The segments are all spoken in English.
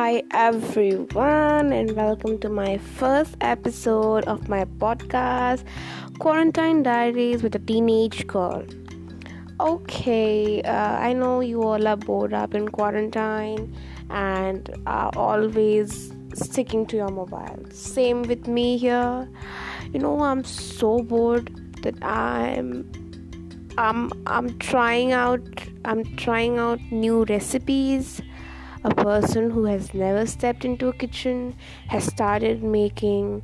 Hi everyone and welcome to my first episode of my podcast, Quarantine Diaries with a Teenage Girl. Okay, I know you all are bored up in quarantine and are always sticking to your mobile. Same with me here. You know, I'm so bored that I'm trying out new recipes. A person who has never stepped into a kitchen has started making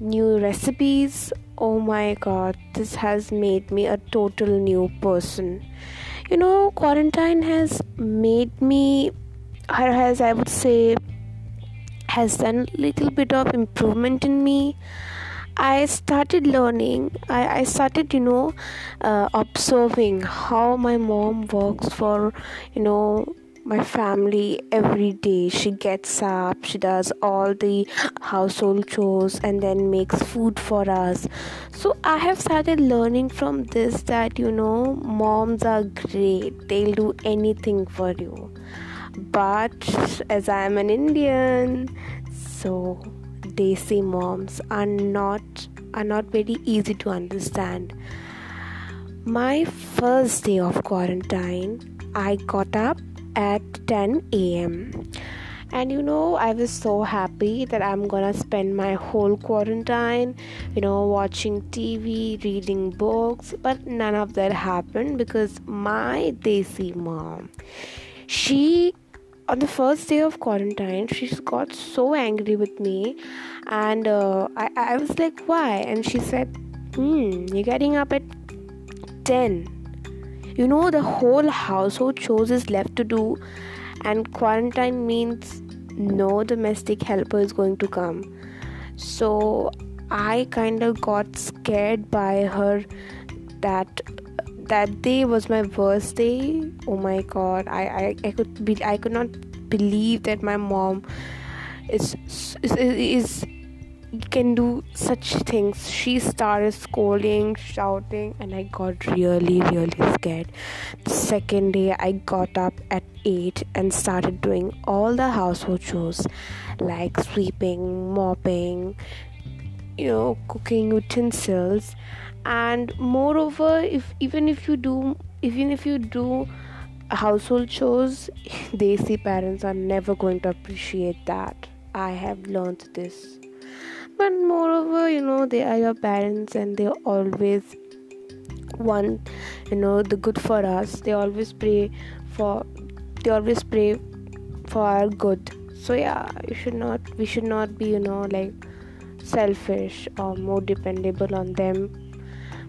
new recipes. Oh my god, this has made me a total new person. You know, quarantine has made me, has done a little bit of improvement in me. I started learning, I started observing how my mom works for, my family every day. She gets up, she does all the household chores and then makes food for us. So I have started learning from this that, moms are great. They'll do anything for you. But as I am an Indian, so desi moms are not very easy to understand. My first day of quarantine, I got up at 10 a.m. and I was so happy that I'm gonna spend my whole quarantine watching TV, reading books, but none of that happened because my desi mom, she on the first day of quarantine, she got so angry with me and I was like, why? And she said, you're getting up at 10. The whole household chores is left to do and quarantine means no domestic helper is going to come. So I kind of got scared by her. That day was my worst day. Oh my god, I could not believe that my mom is can do such things. She started scolding, shouting, and I got really scared. The second day I got up at 8 and started doing all the household chores like sweeping, mopping, cooking utensils, and moreover, even if you do household chores, desi parents are never going to appreciate that. I have learned this. But moreover, they are your parents and they always want, the good for us. They always pray for our good. So yeah, we should not be, like selfish or more dependable on them.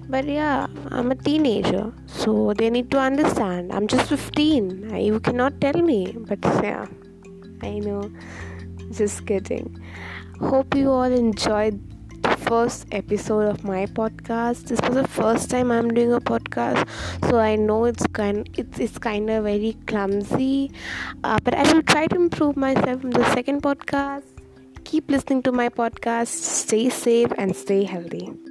But yeah, I'm a teenager, so they need to understand. I'm just 15. You cannot tell me. But yeah, I know. Just kidding. Hope you all enjoyed the first episode of my podcast. This was the first time I'm doing a podcast, so I know it's kind of very clumsy, but I will try to improve myself in the second podcast. Keep listening to my podcast. Stay safe and stay healthy.